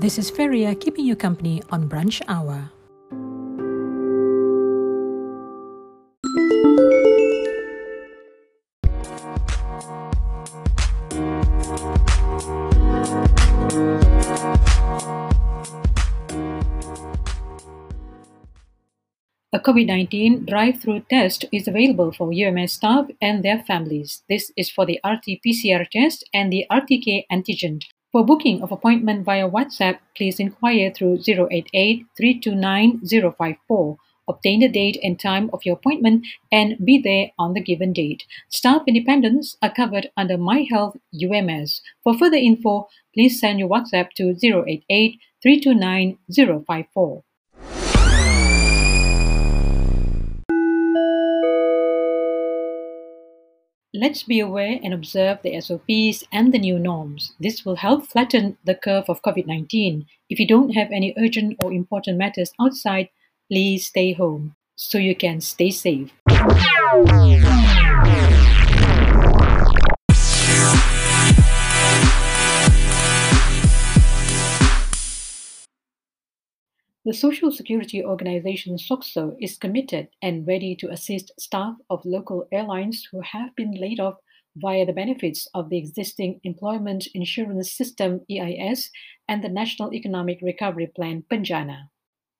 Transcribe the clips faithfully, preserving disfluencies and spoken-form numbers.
This is Feria keeping you company on Brunch Hour. A COVID nineteen drive-through test is available for U M S staff and their families. This is for the R T P C R test and the R T K antigen. For booking of appointment via WhatsApp, please inquire through zero eight eight, three two nine, zero five four. Obtain the date and time of your appointment and be there on the given date. Staff independents are covered under MyHealth U M S. For further info, please send your WhatsApp to zero eight eight, three two nine, zero five four. Let's be aware and observe the S O Ps and the new norms. This will help flatten the curve of COVID nineteen. If you don't have any urgent or important matters outside, please stay home so you can stay safe. The Social Security Organization SOCSO is committed and ready to assist staff of local airlines who have been laid off via the benefits of the existing Employment Insurance System E I S and the National Economic Recovery Plan Penjana.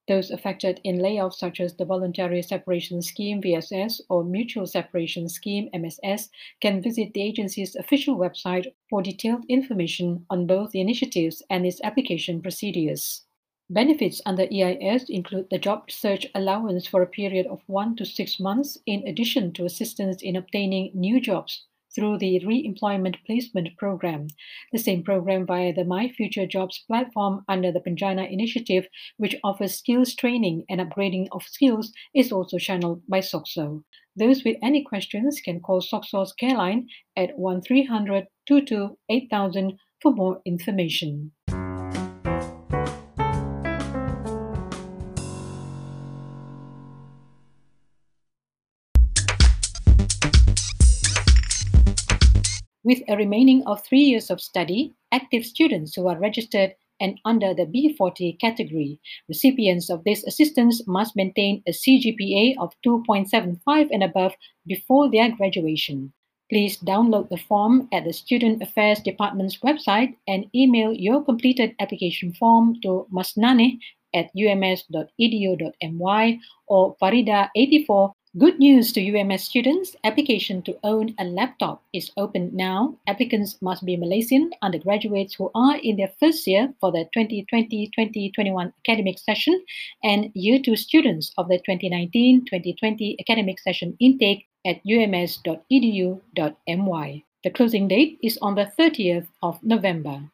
Those affected in layoffs such as the Voluntary Separation Scheme V S S or Mutual Separation Scheme M S S can visit the agency's official website for detailed information on both the initiatives and its application procedures. Benefits under E I S include the job search allowance for a period of one to six months, in addition to assistance in obtaining new jobs through the Re-Employment Placement Program, the same program via the My Future Jobs platform under the Penjana Initiative, which offers skills training and upgrading of skills, is also channeled by SOCSO. Those with any questions can call SOCSO's care line at one three hundred, two two eight thousand for more information. With a remaining of three years of study, active students who are registered and under the B forty category, recipients of this assistance must maintain a C G P A of two point seven five and above before their graduation. Please download the form at the Student Affairs Department's website and email your completed application form to masnane at u m s dot e d u dot m y or farida eighty-four. Good news to U M S students, application to own a laptop is open now. Applicants must be Malaysian undergraduates who are in their first year for the twenty twenty to twenty twenty-one academic session and Year two students of the twenty nineteen to twenty twenty academic session intake at u m s dot e d u dot m y. The closing date is on the thirtieth of November.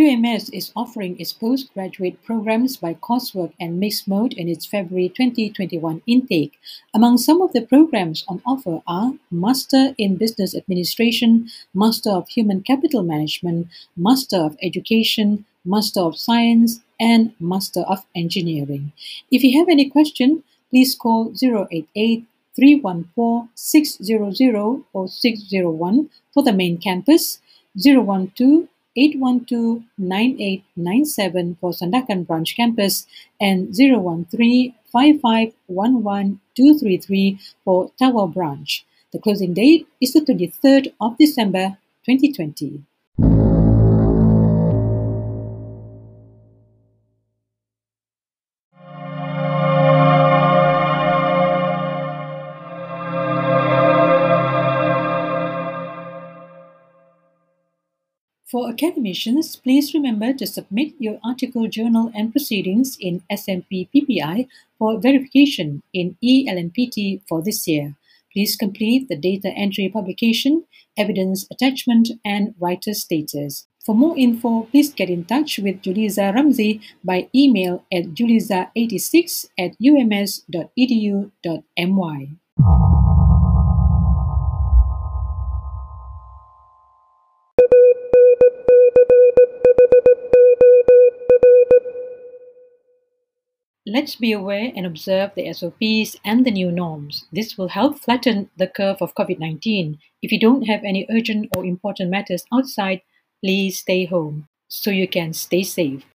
U M S is offering its postgraduate programs by coursework and mixed mode in its February twenty twenty-one intake. Among some of the programs on offer are Master in Business Administration, Master of Human Capital Management, Master of Education, Master of Science, and Master of Engineering. If you have any question, please call zero eight eight, three one four, six zero zero or six zero one for the main campus, zero one two, eight one two, nine eight nine seven for Sandakan Branch Campus and zero one three, five five one one, two three three for Tower Branch. The closing date is the twenty-third of December twenty twenty. For academicians, please remember to submit your article, journal and proceedings in S M P P P I for verification in E L M P T for this year. Please complete the data entry publication, evidence attachment and writer status. For more info, please get in touch with Juliza Ramsey by email at juliza eighty-six at u m s dot e d u dot m y. Let's be aware and observe the S O Ps and the new norms. This will help flatten the curve of COVID nineteen. If you don't have any urgent or important matters outside, please stay home so you can stay safe.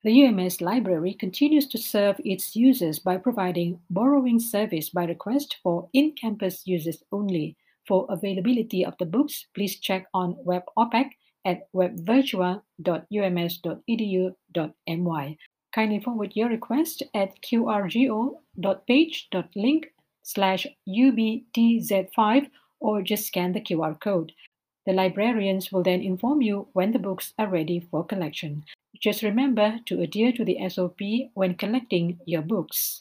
The U M S library continues to serve its users by providing borrowing service by request for in-campus users only. For availability of the books, please check on WebOPAC at webvirtua dot u m s dot e d u dot m y. Kindly forward your request at q r g o dot page dot link slash u b t z five or just scan the Q R code. The librarians will then inform you when the books are ready for collection. Just remember to adhere to the S O P when collecting your books.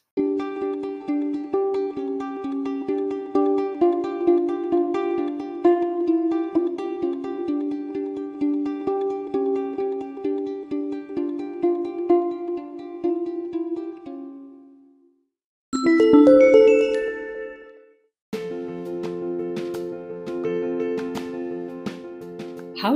How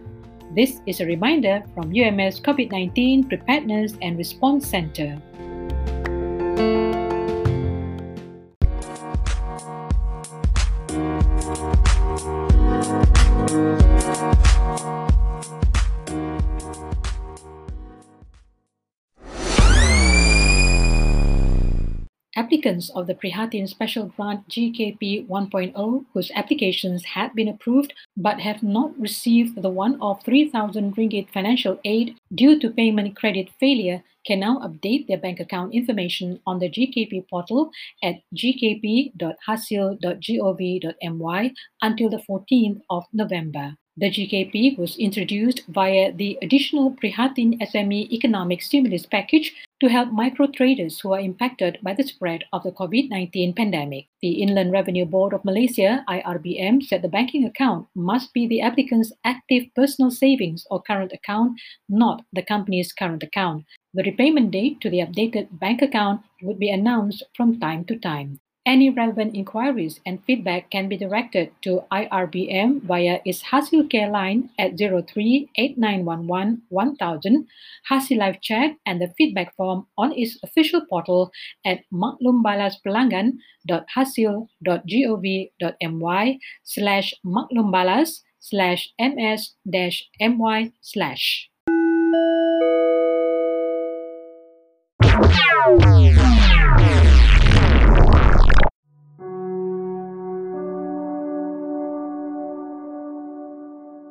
This is a reminder from U M S COVID nineteen Preparedness and Response Center. Applicants of the Prihatin Special Grant G K P one point oh, whose applications had been approved but have not received the one-off three thousand ringgit financial aid due to payment credit failure, can now update their bank account information on the G K P portal at g k p dot hasil dot gov dot m y until the fourteenth of November. The G K P was introduced via the additional Prihatin S M E Economic Stimulus Package to help micro traders who are impacted by the spread of the COVID nineteen pandemic. The Inland Revenue Board of Malaysia, I R B M, said the banking account must be the applicant's active personal savings or current account, not the company's current account. The repayment date to the updated bank account would be announced from time to time. Any relevant inquiries and feedback can be directed to I R B M via its Hasil Care line at zero three eight nine one one one thousand, Hasil Live Chat, and the feedback form on its official portal at maklumbalas pelanggan dot hasil dot gov dot m y slash maklumbalas slash m s dash m y slash.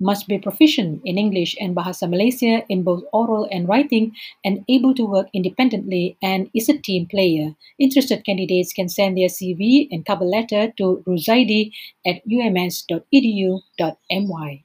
Must be proficient in English and Bahasa Malaysia in both oral and writing and able to work independently and is a team player. Interested candidates can send their C V and cover letter to Rusaidi at u m s dot e d u dot m y.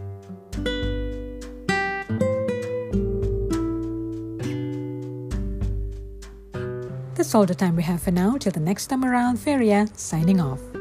That's all the time we have for now. Till the next time around, Feria signing off.